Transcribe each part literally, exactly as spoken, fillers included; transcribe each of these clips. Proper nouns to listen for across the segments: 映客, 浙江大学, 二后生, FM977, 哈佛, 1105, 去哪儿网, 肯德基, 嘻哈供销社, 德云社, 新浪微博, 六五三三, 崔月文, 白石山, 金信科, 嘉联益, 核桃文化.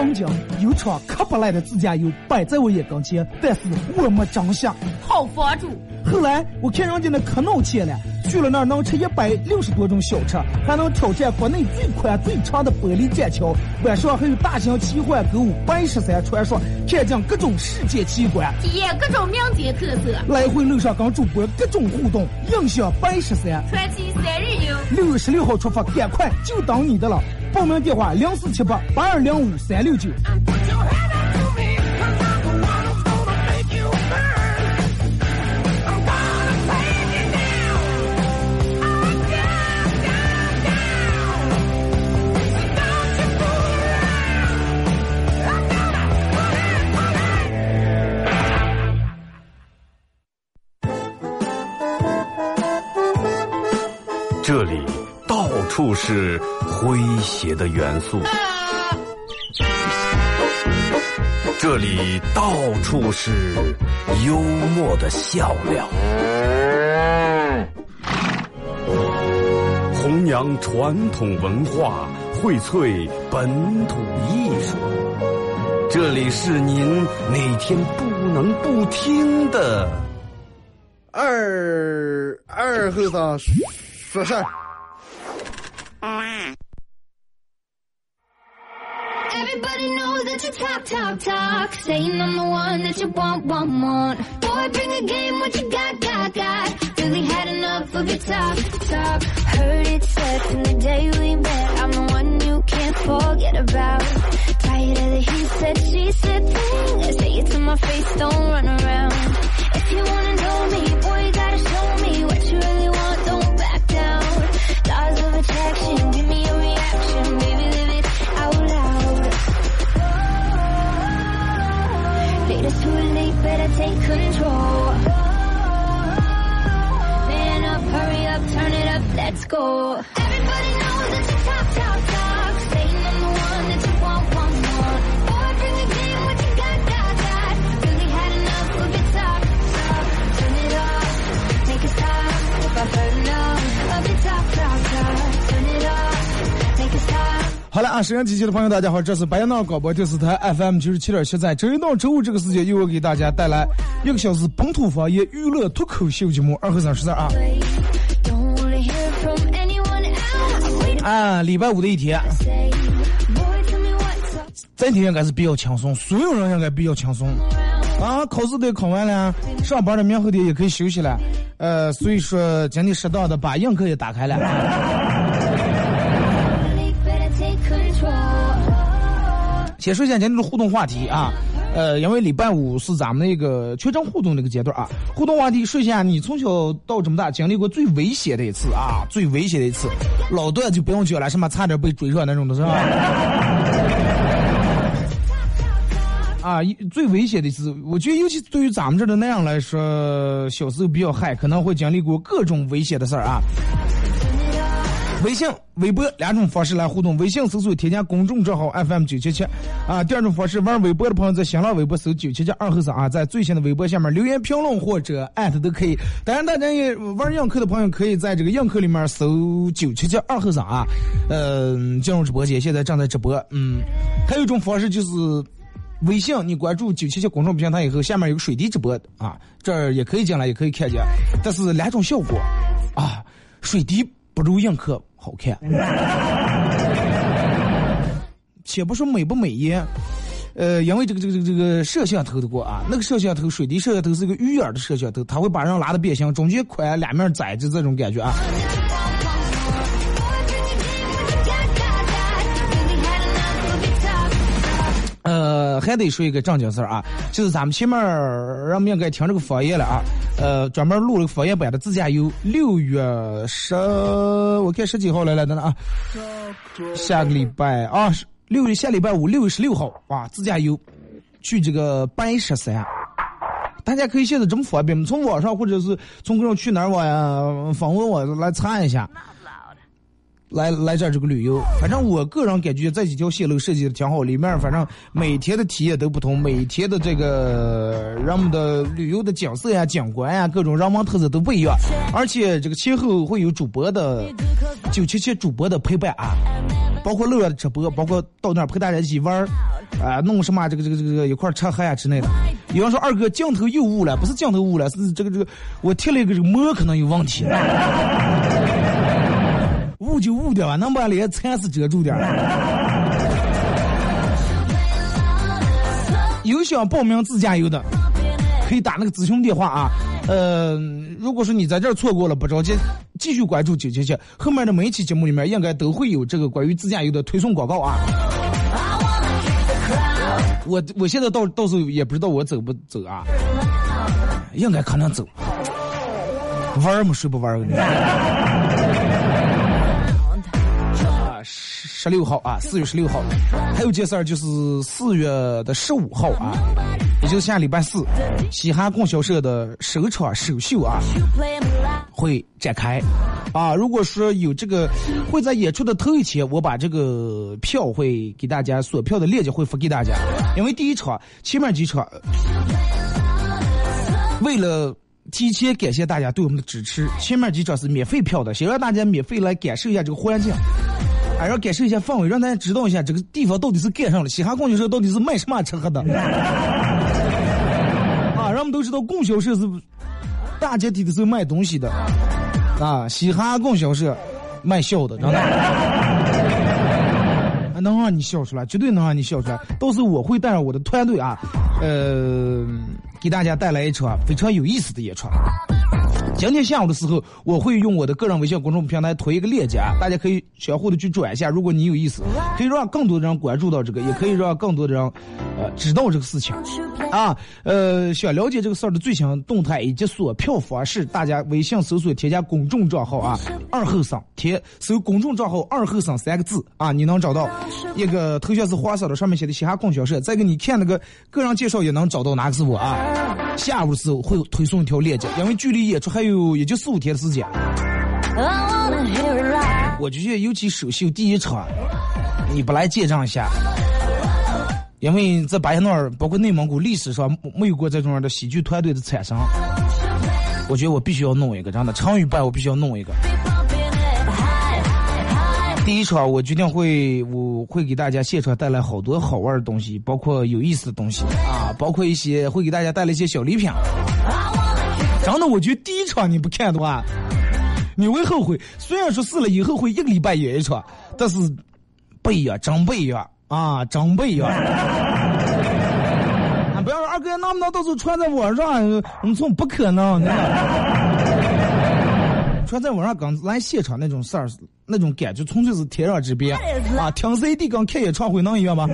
曾经有场磕不烂的自驾游摆在我眼跟前，但是我没长相好佛主。后来我看人家那可闹气了，去了那儿能吃一百六十多种小吃，还能挑战国内最宽最长的玻璃栈桥。晚上还有大型奇幻歌舞、白石山传说，看见各种世界奇观，体验各种民间特色。来回路上跟主播各种互动，印象白石山传奇三日游，六月十六号出发，赶快就等你的了。报名电话零四七八八二零五三六九。这里到处是诙谐的元素，这里到处是幽默的笑料，弘扬传统文化，荟萃本土艺术。这里是您哪天不能不听的二二后生说事儿。Take control. Man up, hurry up, turn it up, let's go. Everybody knows that you top, top, top. Say number one that you want, want more. Boy, bring the game, what you got, got, got. Really had enough of your top, top. Turn it off, make it stop. If I've heard enough of your top, top, top. Turn it off, make it stop.好了啊，沈阳机器的朋友大家好，这是白羊道广播电视台 F M 九十七点七，在周一到周五这个时间，由我给大家带来一个小时本土方言娱乐脱口秀节目二和三十三啊。啊，礼拜五的一天，这天应该是比较轻松，所有人应该比较轻松啊，考试得考完了，上班的明后天也可以休息了，呃，所以说今天适当的把映客也打开了。先说一下今天的互动话题啊，呃，因为礼拜五是咱们那个全程互动那个阶段啊。互动话题说一下，你从小到这么大经历过最危险的一次啊，最危险的一次，老段就不用讲了，什么差点被追上那种的是吧？啊，最危险的一次，我觉得尤其对于咱们这的那样来说，小时候比较嗨，可能会经历过各种危险的事儿啊。微信、微博两种方式来互动。微信搜索添加公众账号 F M 九七七，啊，第二种方式玩微博的朋友在新浪微博搜九七七二和三啊，在最新的微博下面留言评论或者艾特都可以。当然，大家也玩映客的朋友可以在这个映客里面搜九七七二和三啊，嗯、呃，进入直播间，现在正在直播。嗯，还有一种方式就是微信，你关注九七七公众平台以后，下面有个水滴直播啊，这儿也可以进来，也可以看见，但是两种效果啊，水滴不如映客好看，且不说美不美颜，呃，因为这个这个这个这个摄像头的过啊，那个摄像头水滴摄像头是一个鱼眼的摄像头，它会把人拉的变形，中间宽两面窄，就这种感觉啊。呃，还得说一个正经事儿啊，就是咱们前面让应该停这个方言了啊，呃，专门录了个方言版的自驾游，六月十，我看十几号来来的呢啊，下个礼拜啊，六月下礼拜五六月十六号啊，自驾游去这个白石山，大家可以现在这么方便，从网上或者是从各种去哪儿网呀访问我来参一下。来来这儿这个旅游，反正我个人感觉这几条线路设计的挺好，里面反正每天的体验都不同，每天的这个人们的旅游的景色呀、景观呀、各种人文特色都不一样，而且这个前后会有主播的九七七主播的陪伴啊，包括乐乐的直播，包括到那儿陪大家一起玩啊、呃，弄什么这个这个这个一块车黑啊之类的。有人说二哥镜头又误了，不是镜头误了，是这个这个我贴了一个这个膜可能有问题，误就误点吧，能把脸惨死遮住点。有想报名自驾游的，可以打那个咨询电话啊。呃，如果说你在这儿错过了不着急，继续关注九七七，后面的每一期节目里面应该都会有这个关于自驾游的推送广告啊。我我现在到到时候也不知道我走不走啊，应该可能走。玩嘛，谁不玩呢？啊，十十六号啊，四月十六号。还有件事儿就是四月的十五号啊，也就是下礼拜四，嘻哈供销社的首场首秀啊会展开。啊，如果说有这个会在演出的头一天，我把这个票会给大家，索票的链接会发给大家。因为第一场前面几场，为了提前感谢大家对我们的支持，前面几场是免费票的，想让大家免费来感受一下这个环境，还要感受一下氛围，让大家知道一下这个地方到底是干上了，嘻哈供销社到底是卖什么车喝的。啊，让我们都知道供销社是大集体的时候卖东西的。啊，嘻哈供销社卖笑的，真的、啊、能让你笑出来，绝对能让你笑出来。到时候我会带上我的团队啊，呃，给大家带来一场非常有意思的演出。今天下午的时候，我会用我的个人微信公众平台推一个链接啊，大家可以相互的去转一下。如果你有意思，可以让更多的人关注到这个，也可以让更多的人呃知道这个事情啊。呃，想了解这个事儿的最新动态以及索票方式，大家微信搜索添加公众账号啊，二后生贴搜公众账号二后生三个字啊，你能找到一个头像是花色的，上面写的嘻哈供销社。再给你看那个个人介绍，也能找到哪个是我啊。下午的时候会推送一条链接，因为距离演出还有。也就四五天的时间，我觉得尤其首秀第一场，你不来见证一下，因为在白那儿包括内蒙古历史上没有过这种样的喜剧团队的产生，我觉得我必须要弄一个，真的长与败我必须要弄一个。第一场我决定会，我会给大家现场带来好多好玩的东西，包括有意思的东西啊，包括一些会给大家带来一些小礼品。真的，我觉得第一场你不看的话，你会后悔。虽然说试了以后会一个礼拜演一场，但是不一样，真不一样啊，真不一样。啊，不要说二哥能不能到时候穿在我上，我们从不可能。穿在我上刚来现场那种事儿，那种感觉纯粹是天壤之别啊！听 C D 跟看演唱会能一样吗？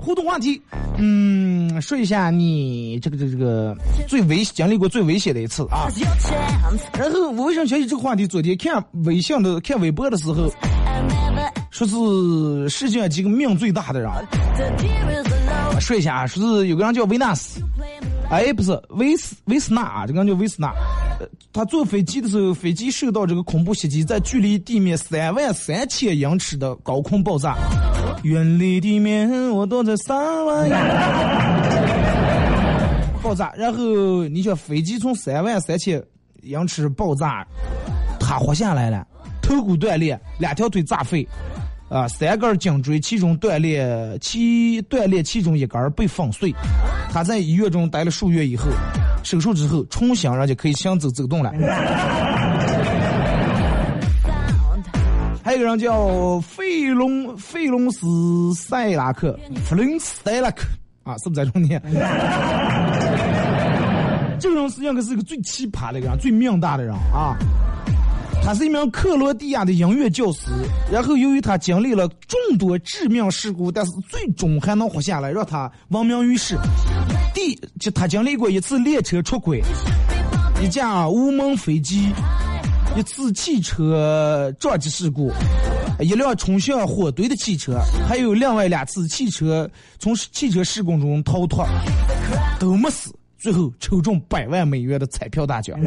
互动话题，嗯，说一下你这个这个这个最危经历过最危险的一次啊。然后我为什么想起这个话题？昨天看微信的看微博的时候，说是世界上几个命最大的人。说一下啊，说是有个人叫维纳斯，哎，不是维斯维斯纳啊，这个人叫维斯纳。他坐飞机的时候，飞机受到这个恐怖袭击，在距离地面三万三千英尺的高空爆炸。远离地面，我躲在三万英尺。爆炸，然后你想飞机从三万三千英尺爆炸，他活下来了，头骨断裂，两条腿炸废，啊、呃，三根颈椎其中断裂，其断裂其中一根被粉碎。他在医院中待了数月以后。手术之后重新人家可以想走走动了。还有一个人叫费隆费隆斯塞拉克弗伦斯塞拉克啊，是不是在中间？这个人实际上是个最奇葩的人，最命大的人啊。他是一名克罗地亚的音乐教师，然后由于他经历了众多致命事故，但是最终还能活下来，让他闻名于世。第就他经历过一次列车出轨，一架无门飞机，一次汽车撞击事故，一辆冲向火堆的汽车，还有另外两次汽车从汽车事故中逃脱，都没死，最后抽中百万美元的彩票大奖。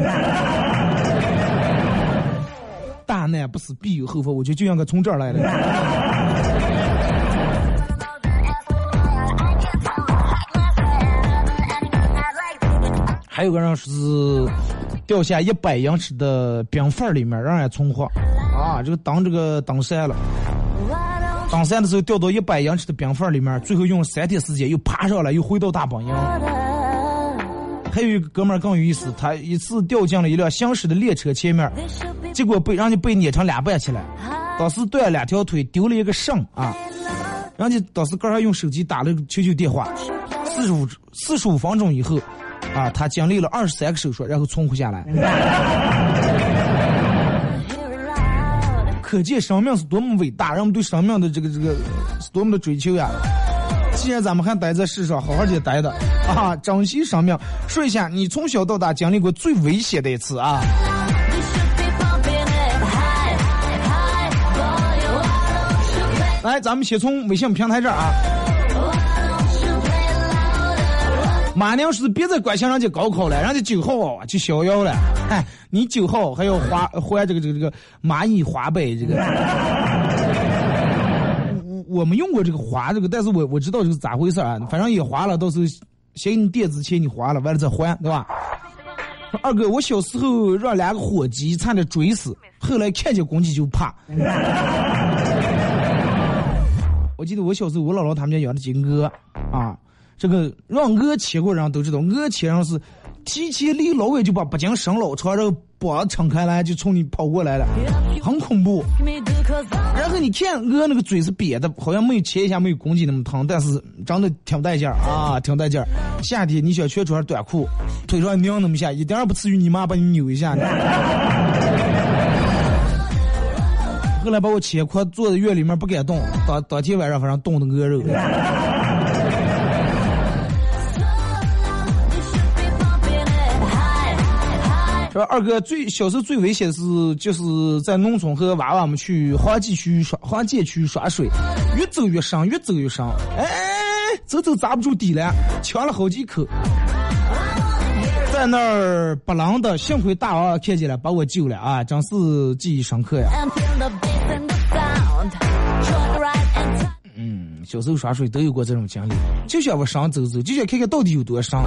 大难不死必有后福，我觉得就像个从这儿来的。还有个人是掉下一百英尺的冰缝里面，让人重活啊！这个当这个挡山了，登山的时候掉到一百英尺的冰缝里面，最后用三天时间又爬上来，又回到大本营。还有一个哥们儿更有意思，他一次掉进了一辆行驶的列车前面，结果被让你被碾成两半起来，当时断两条腿，丢了一个肾啊！人家当时刚才用手机打了个求救电话，四十五四十五分钟以后，啊，他经历了二十三个手术，然后存活下来。可见生命是多么伟大，让我们对生命的这个这个是多么的追求呀！既然咱们还待在世上，好好的待的啊，珍惜生命。说一下，你从小到大经历过最危险的一次啊？来，咱们先从微信平台这儿啊。马娘是别再关心人家高考了，人家九号啊就逍遥了。哎，你九号还要花花这个这个这个蚂蚁花呗这个。我们用过这个划这个，但是我我知道这是咋回事啊，反正也划了，到时候先给你电子钱，你划了完了再还，对吧？二哥，我小时候让两个伙计差点追死，后来看见公鸡就怕。我记得我小时候我姥姥他们家养的几个鹅啊，这个让鹅切过人都知道，鹅切上是提前离老远就把北京省老穿这个脖子撑开来就冲你跑过来了，很恐怖。然后你看鹅那个嘴是瘪的，好像没有切一下没有公鸡那么疼，但是长得挺带劲儿啊，挺带劲儿。夏天你小缺穿短裤，腿上拧那么下，一点儿不至于你妈把你扭一下。后来把我切块坐在院里面不敢动，到到天晚上反正冻的鹅肉。说二哥最小时候最危险的是就是在农村和娃娃们去花街区耍花街区耍水，越走越深，越走越深，哎，走走砸不住底了，抢了好几口，在那儿不啷的，幸亏大娃娃看见了把我救了啊，真是记忆深刻呀。嗯，小时候耍水都有过这种经历，就想往上走走，就想看看到底有多深。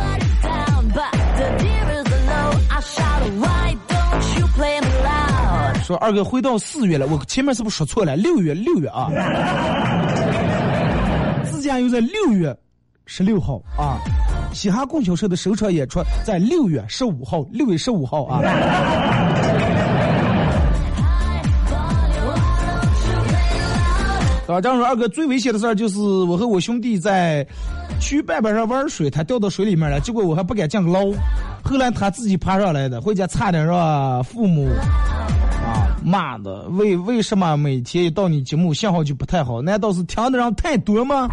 说二哥回到四月了，我前面是不是说错了？六月六月啊，自驾游在六月十六号啊，嘻哈供销社的首场演出在六月十五号，六月十五号啊。老张说二哥最危险的事儿就是我和我兄弟在去坝坝上玩水，他掉到水里面了，结果我还不敢这样捞，后来他自己爬上来的，回家差点让父母啊骂的，为为什么每天到你节目信号就不太好？难道是听的人太多吗？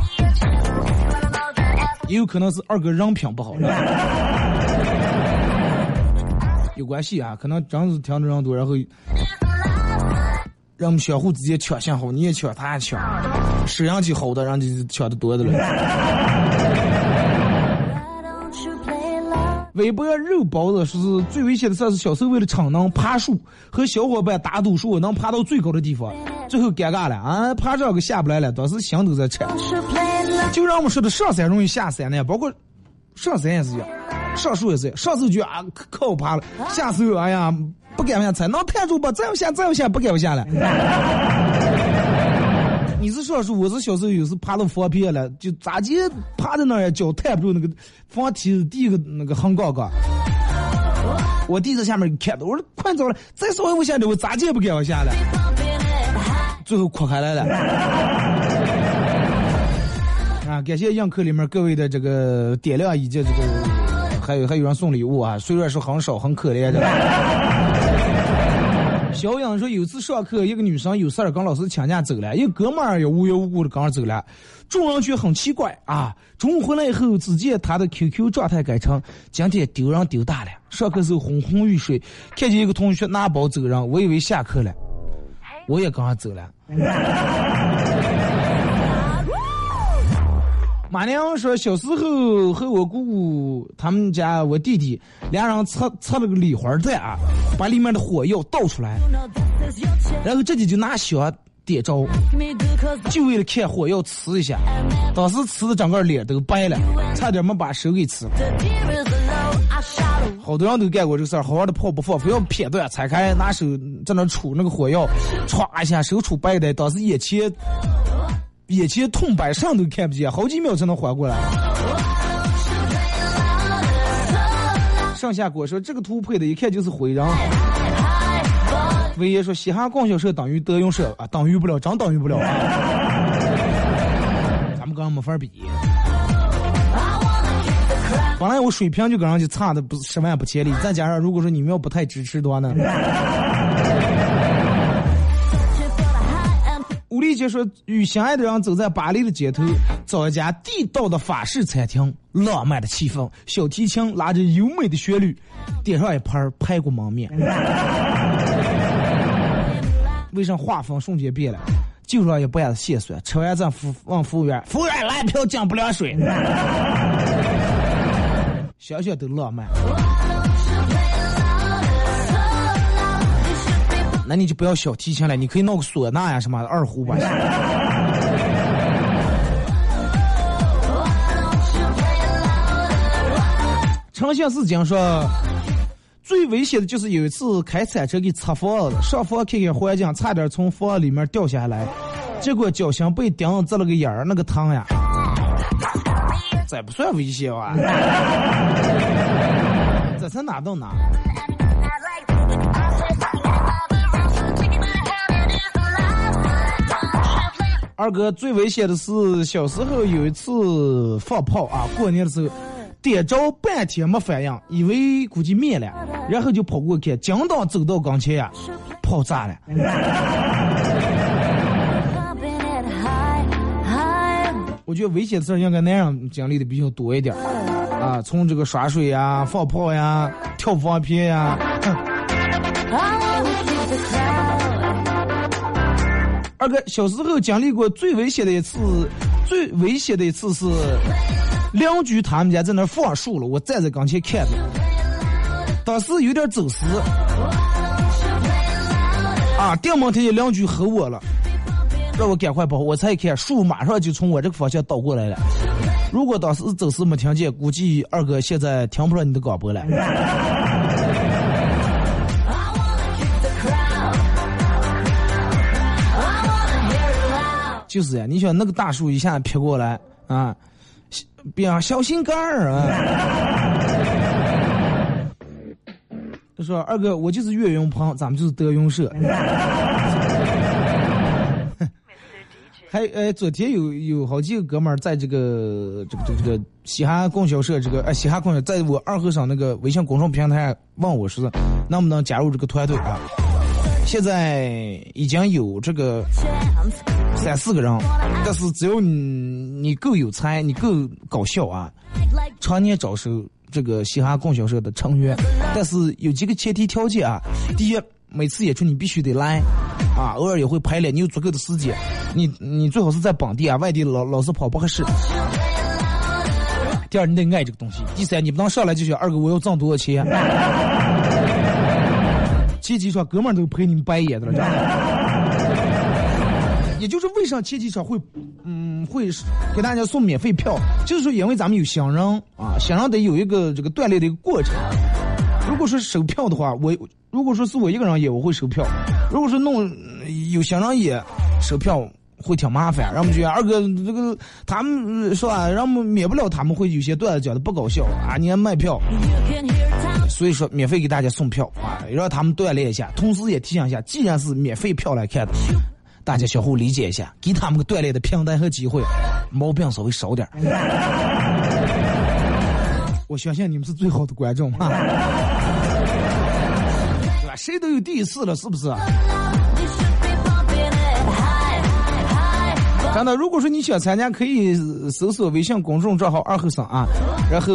也有可能是二哥人品不好有关系啊，可能真是听的人多，然后让我们相互直接抢信号，你也抢他也抢，摄像机好的让你抢的多的了。微博肉包子是最危险的事是小时候为了逞能爬树，和小伙伴打赌说我能爬到最高的地方，最后尴尬了啊，爬这个下不来了，当时想都在扯。就让我们说的上山容易下山呢，包括上山也是一样，上树也是一样，上树就啊靠爬了，下树哎呀不敢往下踩，能抬住吧，再往下再往下不敢往下了。你是上树，我是小时候有时爬到房边了，就咋接趴在那儿脚抬不住那个房梯第一个那个横杠杠，我弟在下面看的，我说快走了，再稍微往下点，我咋接不敢往下了，最后垮开来了。啊，感谢样课里面各位的这个点亮以及这个还有还有人送礼物啊，虽然说很少很可怜的。小杨说有次上课，一个女生有事儿跟老师请假走了，一个哥们儿也无缘无故的跟着走了，众人觉得很奇怪啊。中午回来以后，只见他的 Q Q 状态改成今天丢人丢大了，上课时候昏昏欲睡，看见一个同学拿包走人，我以为下课了，我也跟着走了。马娘说小时候和我姑姑他们家我弟弟俩人测测了个礼花弹啊，把里面的火药倒出来，然后这里就拿小点着，就为了看火药呲一下，当时呲的整个脸都掰了，差点没把手给呲。好多人都干过这个事儿，好好的泡不放，不要撇断踩开，拿手在那杵那个火药，歘一下手杵掰的，当时眼前眼前痛摆上都看不见，好几秒才能缓过来。上下果说这个图配的一看就是徽章。威爷说嘻哈逛小社等于德云社啊，等于不了，长等于不了啊。咱们刚刚没法比。本来我水平就跟上去差的不十万不千里，再加上如果说你们要不太支持的话呢？吴丽杰说，与相爱的人走在巴黎的街头，找一家地道的法式餐厅，浪漫的气氛，小提琴拉着优美的旋律，点上一盘排骨焖面。为啥画风瞬间变了？就上一半的血水，吃完咱服问服务员，服务员来瓢酱不凉水。想想都浪漫，那你就不要小提琴了，你可以闹个唢呐呀什么二胡吧。长相思讲说，最危险的就是有一次开彩车给擦佛了，上佛看看环境，差点从佛里面掉下来，结果脚上被钉扎了个眼儿，那个疼呀。这不算危险啊！这才哪到哪？二哥最危险的是小时候有一次放炮啊，过年的时候点着半天没反应，以为估计灭了，然后就跑过去，刚到走到跟前呀，炮炸了。我觉得危险的事应该那样经历的比较多一点啊，从这个耍水呀、放炮呀、跳防片呀、嗯。二哥小时候经历过最危险的一次，最危险的一次是邻居他们家在那放树了，我站在跟前看着，当时有点走神啊，电门听见邻居吼我了。让我赶快跑，我才一看树马上就从我这个方向倒过来了。如果当时走时没听见，估计二哥现在听不上你的广播了。就是呀，你想那个大树一下撇过来啊，别啊小心肝儿啊！他说二哥，我就是岳云鹏，咱们就是德云社。还呃，昨天有有好几个哥们儿在这个这个这个这个嘻哈供销社这个呃嘻哈供销，在我二和尚那个微信公众平台问我说，能不能加入这个团队啊？现在已经有这个三四个人，但是只要你你够有才，你够搞笑啊，常年招收这个嘻哈供销社的成员，但是有几个前提条件啊，第一。每次演出你必须得来啊，偶尔也会排练，你有足够的时间，你你最好是在本地啊，外地老老是跑不合适。第二，你得爱这个东西。第三，你不能上来就想二哥我要挣多少钱，前几场哥们儿都陪你们掰演的了。也就是为啥前几场会嗯会给大家送免费票，就是说因为咱们有想让啊，想让得有一个这个锻炼的一个过程。如果说收票的话，我如果说是我一个人演，我会收票；如果说弄有想让演收票，会挺麻烦。让我们觉得二哥这个他们说啊，让我们免不了他们会有些段子讲的不搞笑啊，你还卖票，所以说免费给大家送票啊，也让他们锻炼一下，同时也提醒一下，既然是免费票来看的，大家相互理解一下，给他们个锻炼的平台和机会，毛病稍微少点。我相信你们是最好的观众哈，对吧？谁都有第一次了，是不是？真的，如果说你想参加，可以搜索微信公众账号“二后生”啊，然后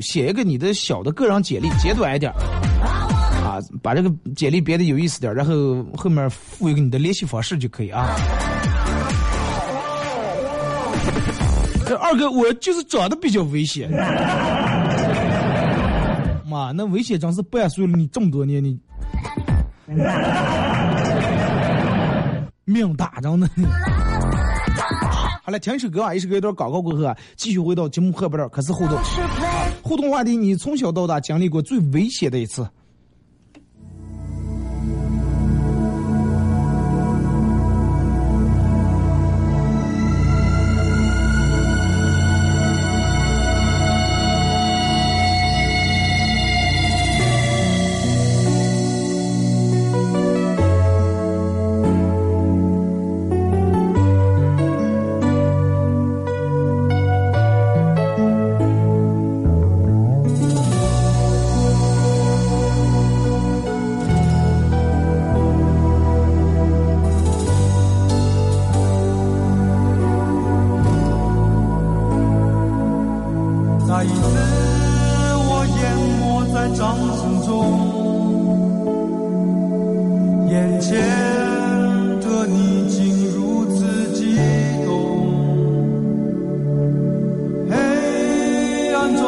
写一个你的小的个人简历，简短一点啊，把这个简历别的有意思点，然后后面附一个你的联系方式就可以啊。这二哥，我就是长得比较危险。妈，那危险真是伴随了你这么多年，你命大着呢。好了，听一首歌啊，一首歌一段广告过后啊，继续回到节目后边，可是互动互动话题，你从小到大经历过最危险的一次。我淹没在掌声中，眼前的你竟如此激动。黑暗中，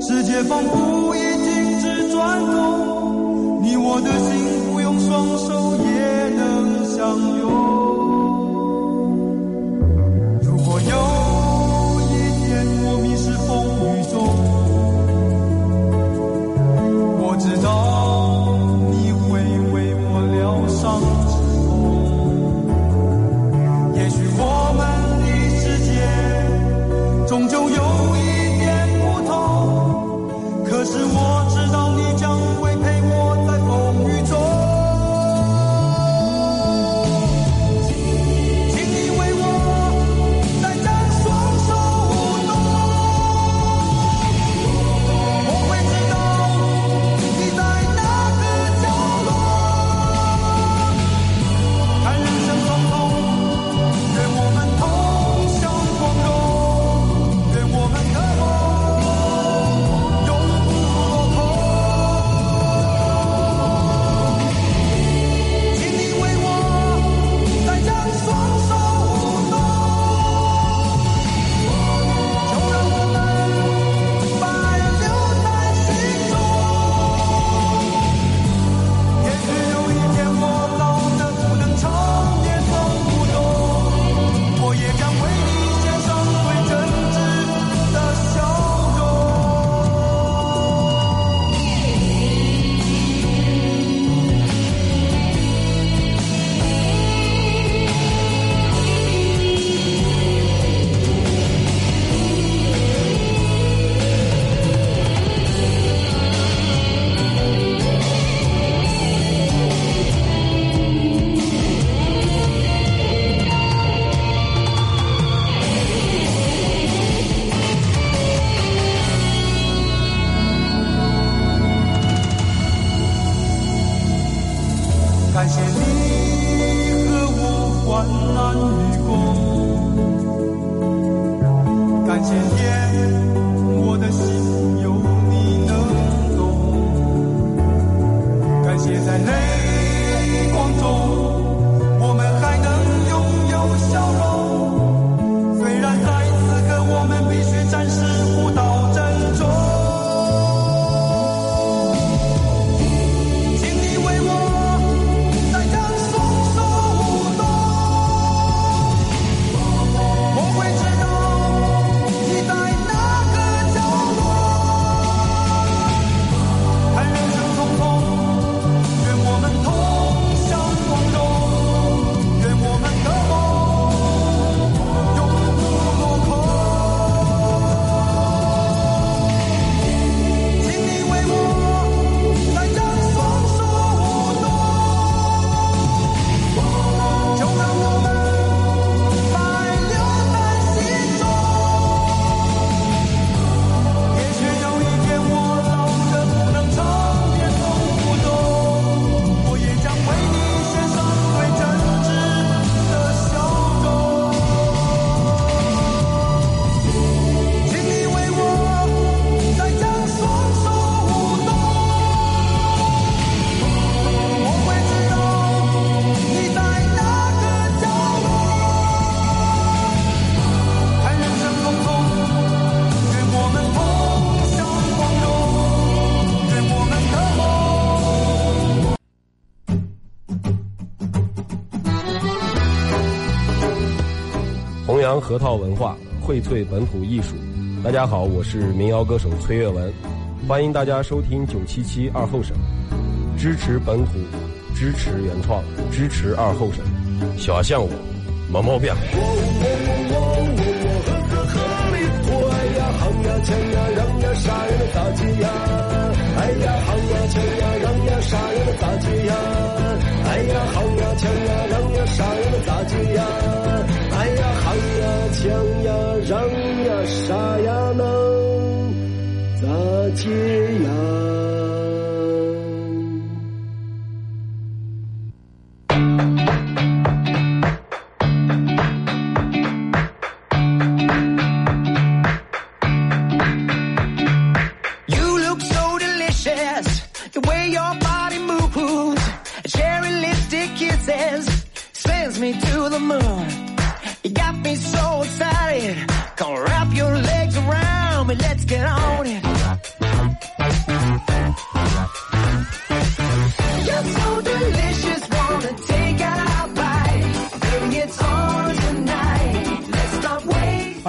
世界仿佛已停止转动，你我的心不用双手也能相拥。 核桃文化荟萃本土艺术。大家好，我是民谣歌手崔月文，欢迎大家收听九七七二后生，支持本土，支持原创，支持二后生。小象我没毛病。哎呀，行呀，抢呀，让呀，啥呀能咋接呀？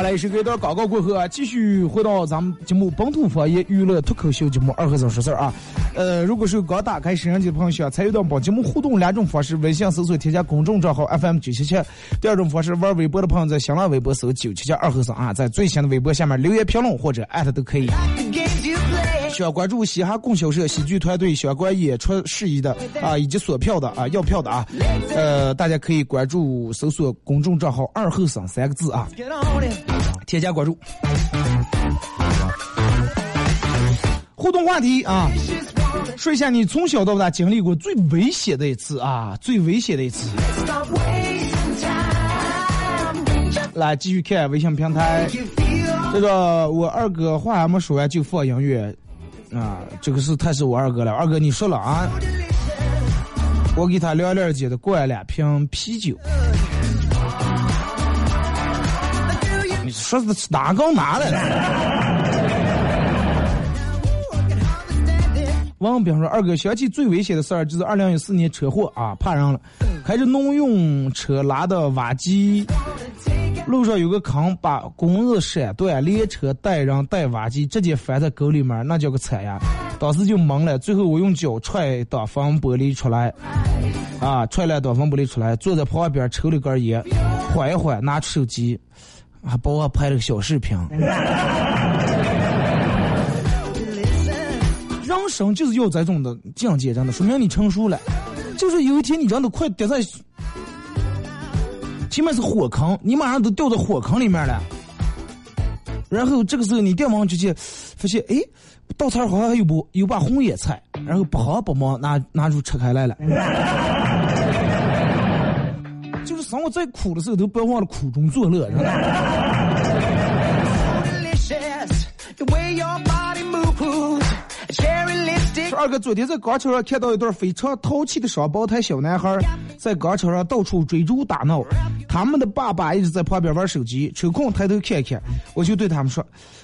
来一首歌，到广告过后啊，继续回到咱们节目本土方言娱乐脱口秀节目二和尚说事儿啊。呃，如果是刚打开摄像机的朋友，想参与到本节目互动两种方式：微信搜索添加公众账号 F M 九七七；第二种方式，玩微博的朋友在新浪微博搜九七七二和尚啊，在最新的微博下面留言评论或者艾特都可以。想关注嘻哈供销社喜剧团队相关演出事宜的啊，以及索票的啊、要票的啊，呃，大家可以关注搜索公众账号二和尚三个字啊，添加关注。互动话题啊，说一下你从小到大经历过最危险的一次啊，最危险的一次。来，继续看微信平台，这个我二哥话还没说完就放音乐。啊，这个是他是我二哥了，二哥你说了啊，我给他聊聊姐的过来两瓶啤酒，你说是哪刚拿来的？王彪说，二哥想起最危险的事儿就是二零一四年车祸啊，怕人了，开着农用车拉的挖机，路上有个坑，把棍子闪断，连车带人带挖机直接翻在沟里面，那叫个惨呀！当时就懵了，最后我用脚踹挡风玻璃出来，啊，踹了挡风玻璃出来，坐在旁边抽了根烟，缓一缓，拿出手机，还帮我拍了个小视频。人生就是要这种的境界，真的说明你成熟了。就是有一天你真的快跌在。前面是火坑，你马上都掉到火坑里面了。然后这个时候你电网就去发现，哎，稻草好像还有不有把红野菜，然后不好不忙拿拿出扯开来了。就是生活再苦的时候，都不要忘了苦中作乐。二哥昨天在钢球上看到一对非常淘气的双胞胎小男孩在钢球上到处追逐打闹，他们的爸爸一直在旁边玩手机，抽空抬头看看，我就对他们说，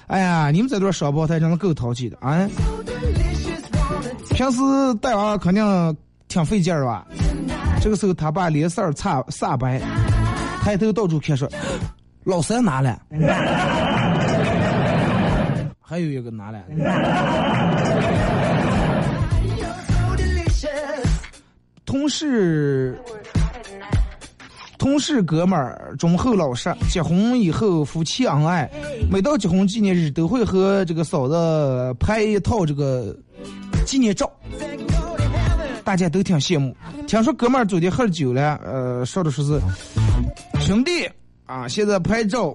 哎呀，你们这对双胞胎真的够淘气的啊！平时带娃肯定挺费劲儿吧。这个时候他爸脸色煞煞白，抬头到处看，说老三拿来，还有一个拿来。同事同事哥们儿忠厚老实，结婚以后夫妻恩爱，每到结婚纪念日都会和这个嫂子拍一套这个纪念照，大家都挺羡慕。听说哥们儿昨天喝酒了，呃说的说是兄弟啊，现在拍照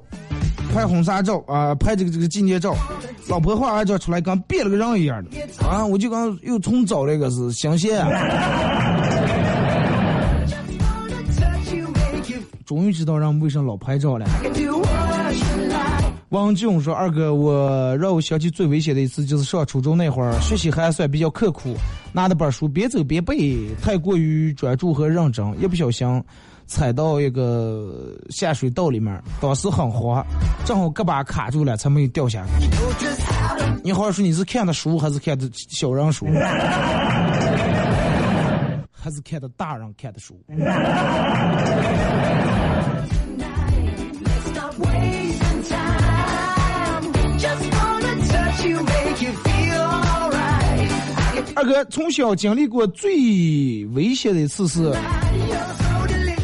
拍婚纱照啊，拍这个这个纪念照，老婆话按照出来刚变了个人一样的啊，我就刚又重找这个是相信啊。终于知道让卫生老拍照了。汪俊说，二哥，我让我想起最危险的一次就是上初中那会儿，学习还算比较刻苦，拿着本书别走别背，太过于专注和认真，一不小心踩到一个下水道里面，当时很滑，正好胳膊卡住了，才没有掉下去。你好好说，你是看的书还是看的小人书？还是看的大人看的书。二哥从小经历过最危险的一次是，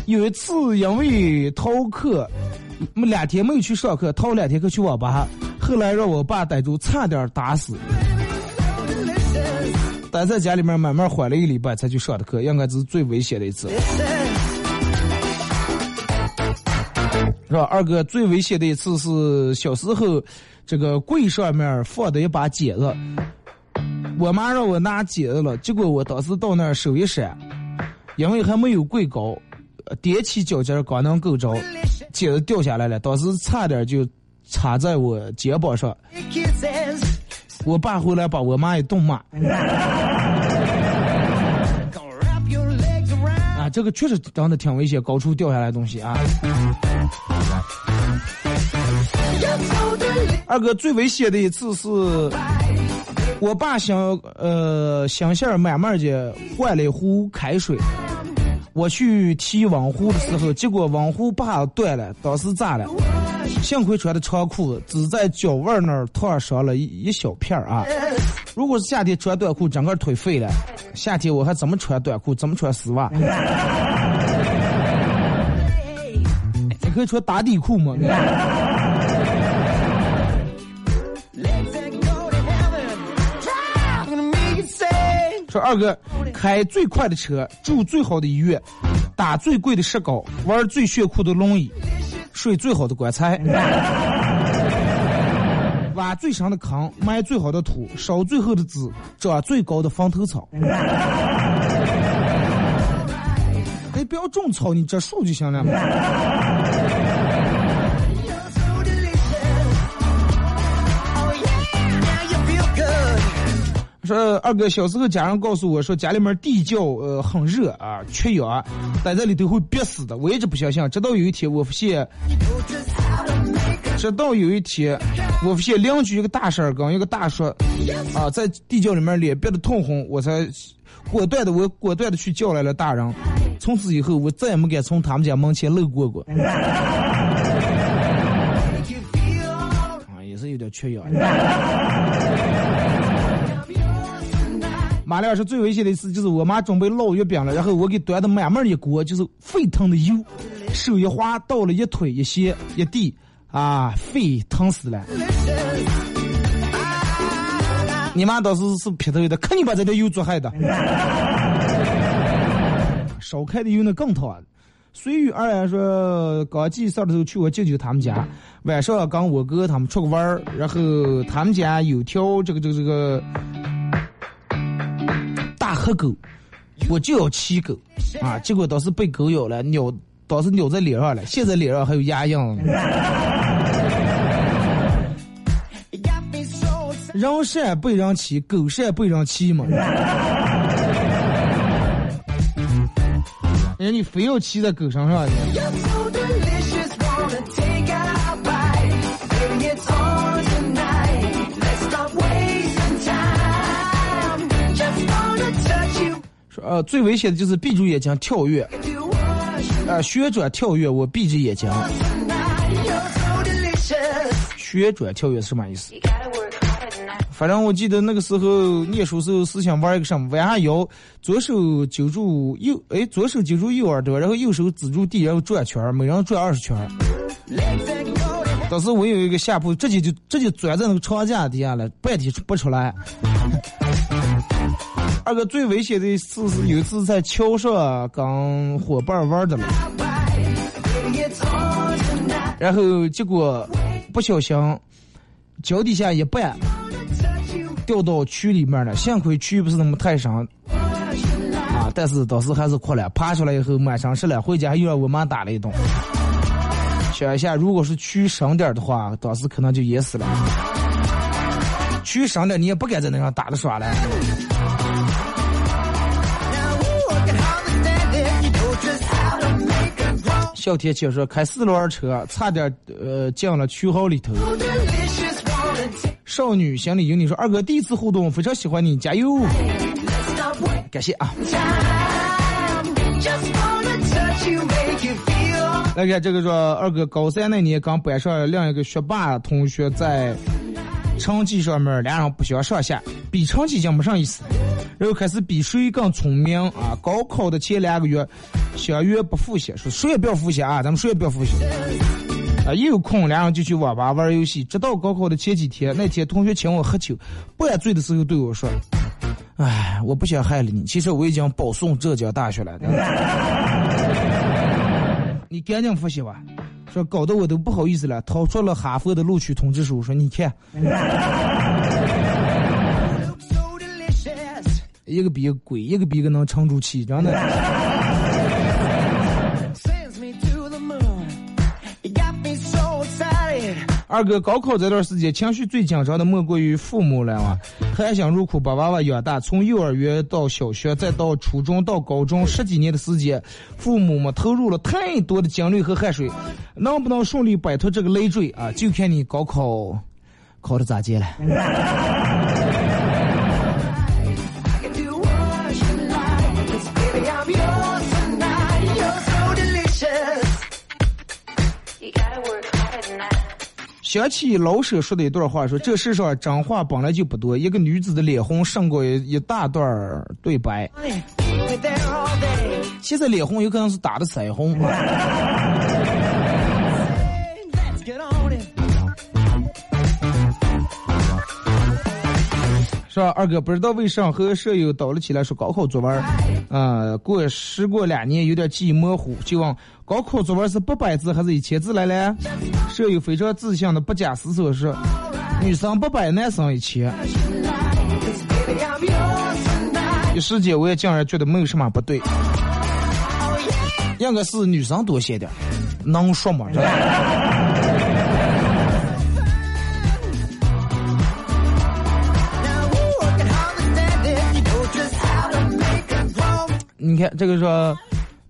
有一次因为逃课，两天没有去上课，逃两天课去网吧，后来让我爸逮住，差点打死。待在家里面慢慢缓了一礼拜才去上的课，应该是最危险的一次。是吧？二哥最危险的一次是小时候，这个柜上面放的一把剪子，我妈让我拿剪子了，结果我当时到那儿手一闪，因为还没有柜高，踮起脚尖刚能够着，剪子掉下来了，当时差点就插在我肩膀上。我爸回来把我妈也动骂。啊，这个确实长得挺危险，高处掉下来的东西啊。二哥最危险的一次是，我爸想呃想下买卖去灌了一壶开水，我去提网壶的时候，结果网壶把断了，当时炸了。幸亏穿的长裤只在脚腕那儿烫伤了 一, 一小片啊。如果是夏天穿短裤，整个腿废了。夏天我还怎么穿短裤，怎么穿丝袜？你可以穿打底裤吗？说二哥，开最快的车，住最好的医院，打最贵的石膏，玩最炫酷的轮椅，睡最好的棺材，挖最长的坑，埋最好的土，烧最后的纸，长最高的防头草。你不要种草，你这树就行了嘛。说二哥，小时候家人告诉我说家里面地窖呃很热啊，缺氧、啊，待在里头会憋死的。我一直不相信，直到有一天我发现，直到有一天我发现邻居一个大婶跟一个大叔啊在地窖里面脸憋得通红，我才果断的我果断的去叫来了大人。从此以后，我再也没敢从他们家门前路过过。啊，也是有点缺氧。马亮是最危险的一次，就是我妈准备烙月饼了，然后我给端的满满一锅就是沸腾的油，手一滑倒了一腿一鞋一地啊，沸腾死了。你妈倒是是撇头的，看你把这条油做害的。少开的油呢更烫。随遇而安说，刚记事的时候去我舅舅他们家，晚上跟我哥他们出个弯，然后他们家有条这个这个这个。大黑狗，我就要骑狗啊！结果倒是被狗咬了，扭倒是扭在脸上了，现在脸上还有牙印。人善被人欺，狗善被人欺嘛。人家你非要骑在狗身上。呃，最危险的就是闭住眼睛跳跃，啊、呃，旋转跳跃，我闭着眼睛。旋转跳跃是什么意思？反正我记得那个时候念书时候，思想玩一个什么，弯下腰，左手揪住右，哎，左手揪住右耳朵，然后右手指住地，然后转圈，每人转二十圈。当时我有一个下铺，直接就直接钻在那个床架底下了，半天不出来。二哥最危险的一次是有一次在桥上跟伙伴玩的了，然后结果不小心脚底下一绊掉到渠里面了，幸亏渠不是那么太深啊，但是当时还是哭了，爬出来以后满身是了，回家又让我妈打了一顿。想一下，如果是渠深点的话，当时可能就噎死了。渠深点你也不敢在那上打的耍了。小铁骑说，开四轮车差点呃进了渠壕里头。少女心里有你说，二哥第一次互动非常喜欢你，加油，感谢啊！来看这个说，二哥高三那年刚班上另一个学霸同学在成绩上面俩人不相上下，比成绩讲不上意思。然后开始比谁更聪明啊！高考的前两个月，相约不复习，说谁也不要复习啊，咱们谁也不要复习。啊，一有空然后就去网吧玩游戏，直到高考的前几天，那天同学请我喝酒，半醉的时候对我说：“哎，我不想害了你，其实我已经保送浙江大学了。”你赶紧复习吧，说搞得我都不好意思了，掏出了哈佛的录取通知书，说你看。一个比一个鬼，一个比一个能撑住气，真的。二哥高考这段时间，情绪最紧张的莫过于父母了啊！还想入苦把娃娃养大，从幼儿园到小学，再到初中到高中，十几年的时间，父母们投入了太多的精力和汗水，能不能顺利摆脱这个累赘啊？就看你高考考的咋接了。想起老舍说的一段话，说这世上真话本来就不多，一个女子的脸红胜过一大段对白。现在脸红有可能是打的腮红。说二哥不知道为啥和舍友捣了起来，说高考作文，呃，过时过两年有点记忆模糊，就问高考作文是八百字还是一千字来嘞？舍友非常自信的不假思索说，女生八百，男生一千。一时间我也竟然觉得没有什么不对，应该是女生多写点，能说吗？你看这个说，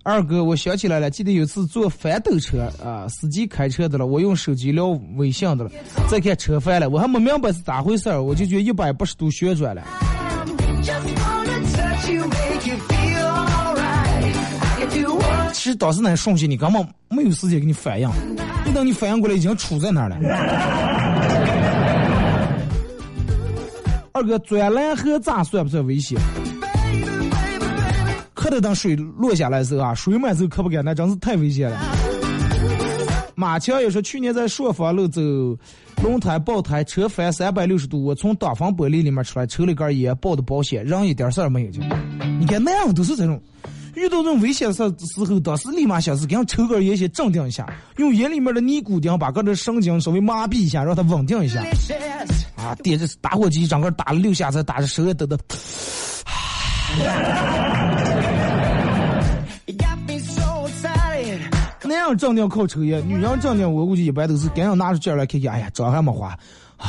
二哥，我想起来了，记得有次坐翻斗车啊，司机开车的了，我用手机聊微信的了，再看车翻了，我还没明白是咋回事儿，我就觉得一百八十度旋转了。其实当时那瞬间你根本没有时间给你反应，一等你反应过来已经杵在那儿了。二哥，转蓝河咋算不算危险？可得当水落下来的时候啊，水满之后可不敢，那真是太危险了。马强也说，去年在朔方路走，轮胎爆胎，车翻三百六十度，我从挡风玻璃里面出来，抽了根烟，报的保险，人一点事儿没有就。你看那样都是这种，遇到这种危险的时候，当时立马想是给人抽根烟先镇定一下，用眼里面的尼古丁把个这神经稍微麻痹一下，让它稳定一下。啊，点着打火机，整个打了六下才打着手也抖抖。那样正经靠抽烟，女人正经我估计一般都是赶紧拿出劲来看看，哎呀，这还没花啊！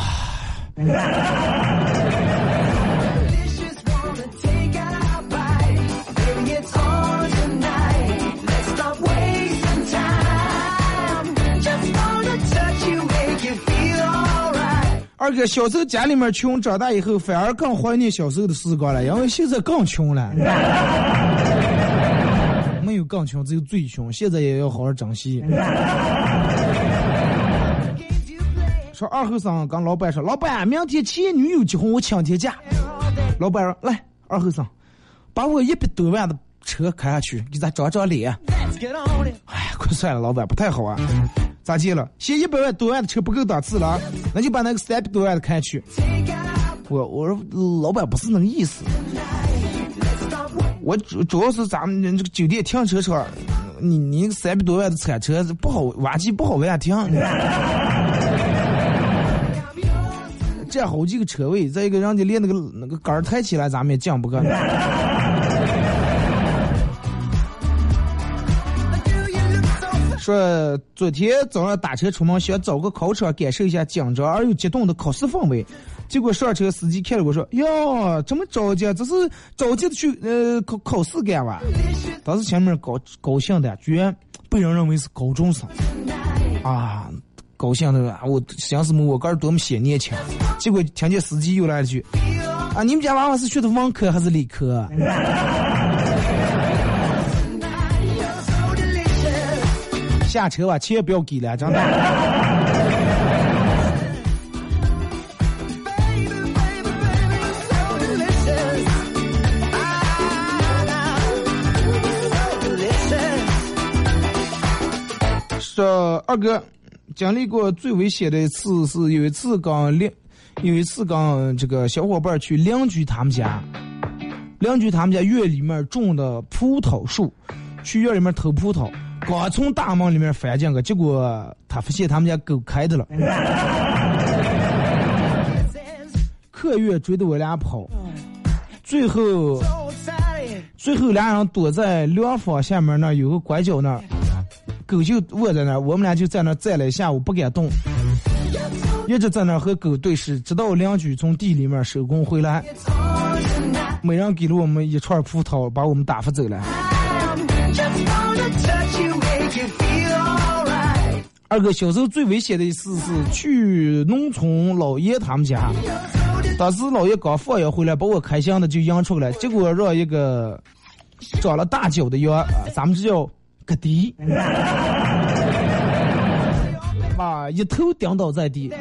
二哥，小时候家里面穷，长大以后反而更怀念小时候的时光了，因为现在更穷了。没有更穷，只有最穷，现在也要好好珍惜。说二后生跟老板说，老板明天前女友结婚我请天假，老板说来二后生把我一百多万的车开下去给咱长长脸。哎，快算了，老板不太好啊，咋接了先一百万多万的车不够档次了，那就把那个三百多万的开下去。我我说老板不是那个意思，我主主要是咱们这个酒店停车场，你你三百多万的铲车不好，挖机不好往下停。这好几个车位，再一个让你连那个那个杆儿抬起来，咱们也降不干。说昨天早上打车出门，想找个考场感受一下紧张而又激动的考试氛围。结果上车，司机看了我说：“哟，这么着急，这是着急的去呃考考试干嘛？”当时前面高高兴的，居然被人认为是高中生，啊，高兴的，我想什么我哥多么显年轻。结果听见司机又来了句：“啊，你们家娃娃是学的文科还是理科？”下车吧、啊，钱不要给了，真的。说二哥经历过最危险的一次是有一次刚邻有一次刚这个小伙伴去邻居他们家，邻居他们家院里面种的葡萄树，去院里面偷葡萄，刚从大门里面翻进去，结果他发现他们家狗开的了，客月追着我俩跑，最后最后俩人躲在梁房下面那有个拐角那儿。狗就卧在那儿，我们俩就在那儿站了一下午不敢动，一直在那儿和狗对视，直到邻居从地里面收工回来，每人给了我们一串葡萄，把我们打发走了。二哥小时候最危险的一次是去农村老爷他们家，当时老爷刚放羊回来，把我开箱的就养出来，结果让一个长了大脚的羊、呃、咱们这叫个迪哇，一头顶倒在地，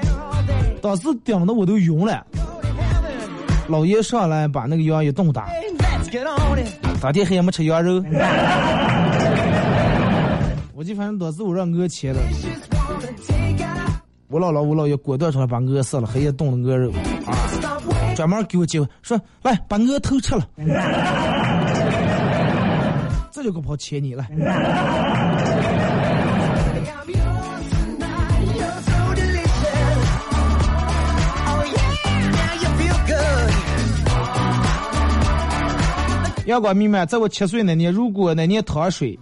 当时顶得我都晕了。老爷上来把那个羊一顿打，打天黑也没吃羊肉。我就反正当时我让我切的，我姥姥我姥爷果断出来把我杀了，黑夜冻了我肉，啊，专门给我机会说来把我头吃了，这就够跑切你了。要管明白，在我七岁那年，如果那年糖水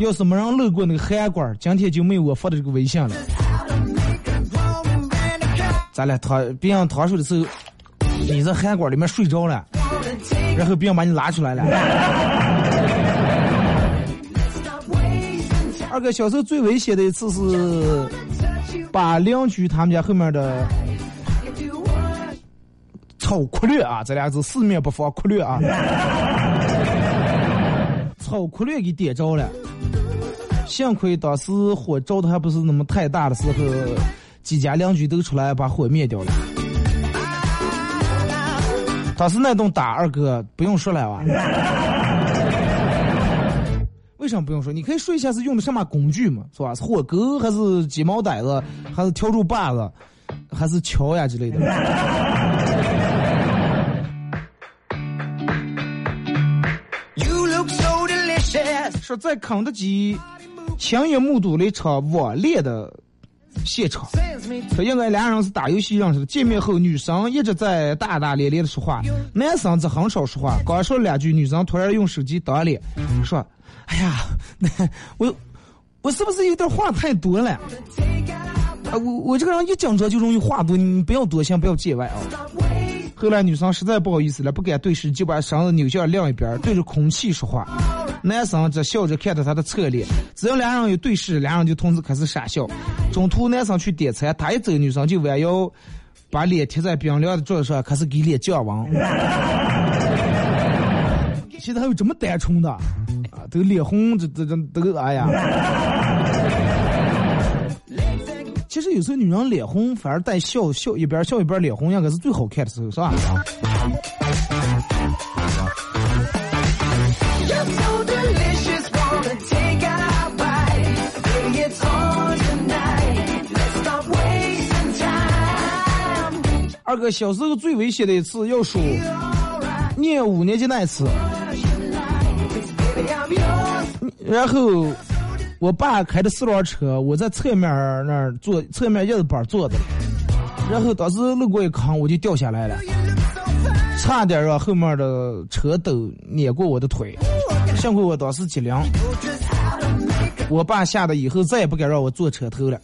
要是没人漏过那个黑暗管，今天就没有我发的这个微信了。咱俩糖别让糖水的时候你在黑暗管里面睡着了，然后别让把你拉出来了。二哥小时候最危险的一次是把邻居他们家后面的草苦略啊，这俩字四面不发苦略啊，草苦略给点着了。幸亏当时火着的还不是那么太大的时候，几家邻居都出来把火灭掉了。当时那栋打二哥不用说了啊，为什么不用说？你可以说一下是用的什么工具嘛，是吧？是火钩还是鸡毛掸子，还是笤帚把子，还是锹呀之类的？说在肯德基亲眼目睹了一场网恋的现场，可应该两人是打游戏认识的。见面后，女生一直在大大咧咧的说话，男生则很少说话。刚说两句，女生突然用手机打脸，说：“哎呀，我我是不是有点话太多了？啊、我我这个人一讲着就容易话多，你不要多想，不要戒外啊。”后来女生实在不好意思了，不敢对视，就把绳子扭向另一边，对着空气说话。男生则笑着看着他的侧脸，只要两人有对视，两人就同时开始傻笑。中途男生去点餐，他一走，女生就弯腰把脸贴在冰凉的桌子上，开始给脸降温。现在还有这么单纯的啊，都脸红，这这这都哎呀！其实有时候女人脸红反而带笑，笑一边笑一边脸红，应该是最好看的时候，是吧？二哥小时候最危险的一次要数念五年级那一次，然后我爸开的私家车，我在侧面那儿坐，侧面叶子板坐的，然后当时路过一坑我就掉下来了，差点让后面的车斗碾过我的腿，幸亏我当时脊梁，我爸吓得以后再也不敢让我坐车头了。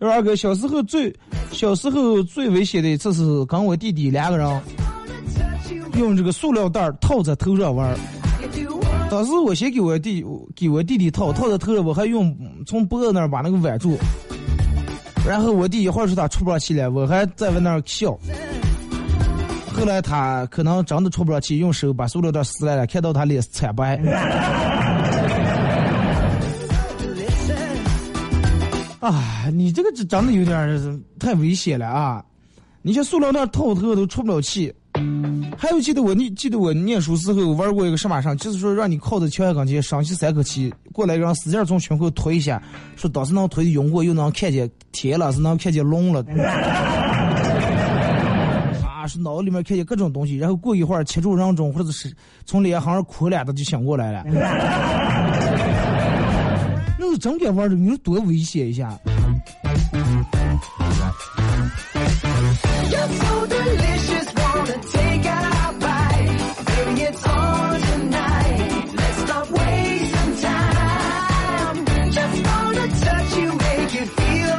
二哥小时候最小时候最危险的一次是跟我弟弟两个人用这个塑料袋套在头上玩。当时我先给我弟给我弟弟套套在头上，我还用从脖子那儿把那个挽住，然后我弟一会儿说他出不上气来，我还在那儿笑。后来他可能真的出不上气，用手把塑料袋撕来了，看到他脸惨白。啊，你这个长得有点太危险了啊！你像塑料袋套头都出不了气。还有记得我记得我念书时候玩过一个什么上，就是说让你靠着跷下钢筋上起三口气过来，让使劲从胸口推一下，说当时能推的用过，又能看见铁了，是能看见龙了，啊，是脑子里面看见各种东西，然后过一会儿切住人中，或者是从脸行苦脸的就想过来了。整点玩的，你说多危险一下。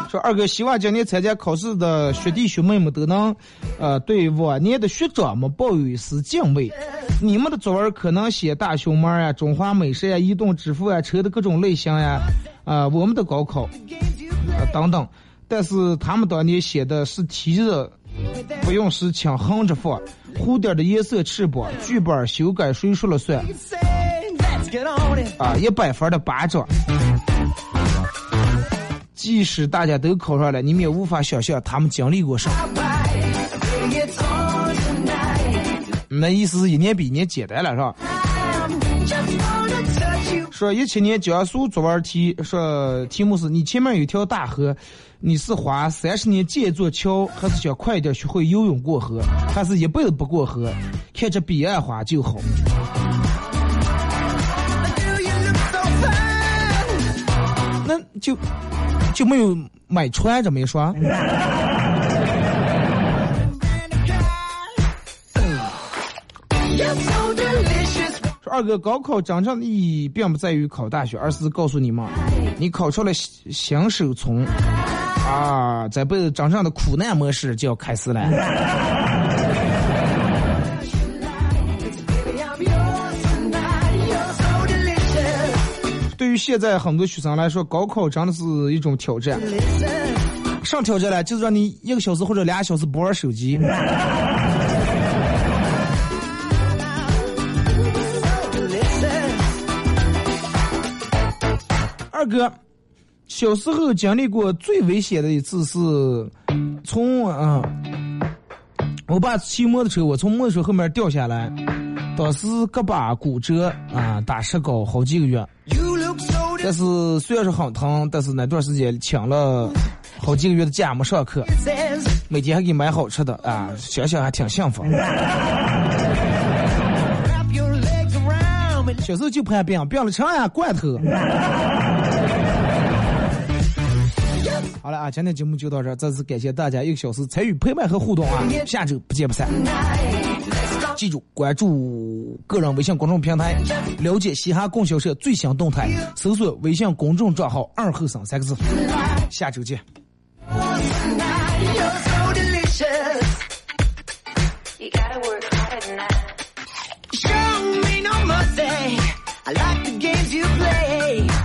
说二哥希望今年参加考试的学弟学妹们都能，呃，对往年的学长们抱有一丝敬畏。你们的作文可能写大熊猫呀、中华美食呀、移动支付呀、车的各种类型呀，啊、呃，我们的高考，呃、等等。但是他们当年写的是提着不用时抢横着放，蝴蝶的颜色翅膀，剧本修改谁说了算？啊，一百分的巴掌。即使大家都考上了，你们也无法想象他们经历过什么。那意思是一年比一年简单了，是吧？说一七年江苏作文题，说题目是你前面有一条大河，你是花三十年建一座桥，还是想快点学会游泳过河，还是一辈子不过河，看着彼岸花就好。那就就没有买穿着没说。二哥，高考真正的意义并不在于考大学，而是告诉你们，你考出了新手村啊，这辈子真正的苦难模式就要开始了。对于现在很多学生来说，高考真的是一种挑战，上挑战了就是让你一个小时或者俩小时不玩手机。二哥，小时候经历过最危险的一次是从啊、呃，我爸骑摩托车，我从摩托车后面掉下来，当时胳膊骨折啊、呃，打石膏好几个月。但是虽然是很疼，但是那段时间请了好几个月的假没上课，每天还给买好吃的啊、呃，想想还挺幸福。小时候就怕病，病了吃呀罐头。好了啊，今天节目就到这儿，再次感谢大家一个小时参与陪伴和互动啊，下周不见不散。记住关注个人微信公众平台，了解嘻哈供销社最新动态，搜索微信公众账号二后生三个字，下周见。I like the games you play.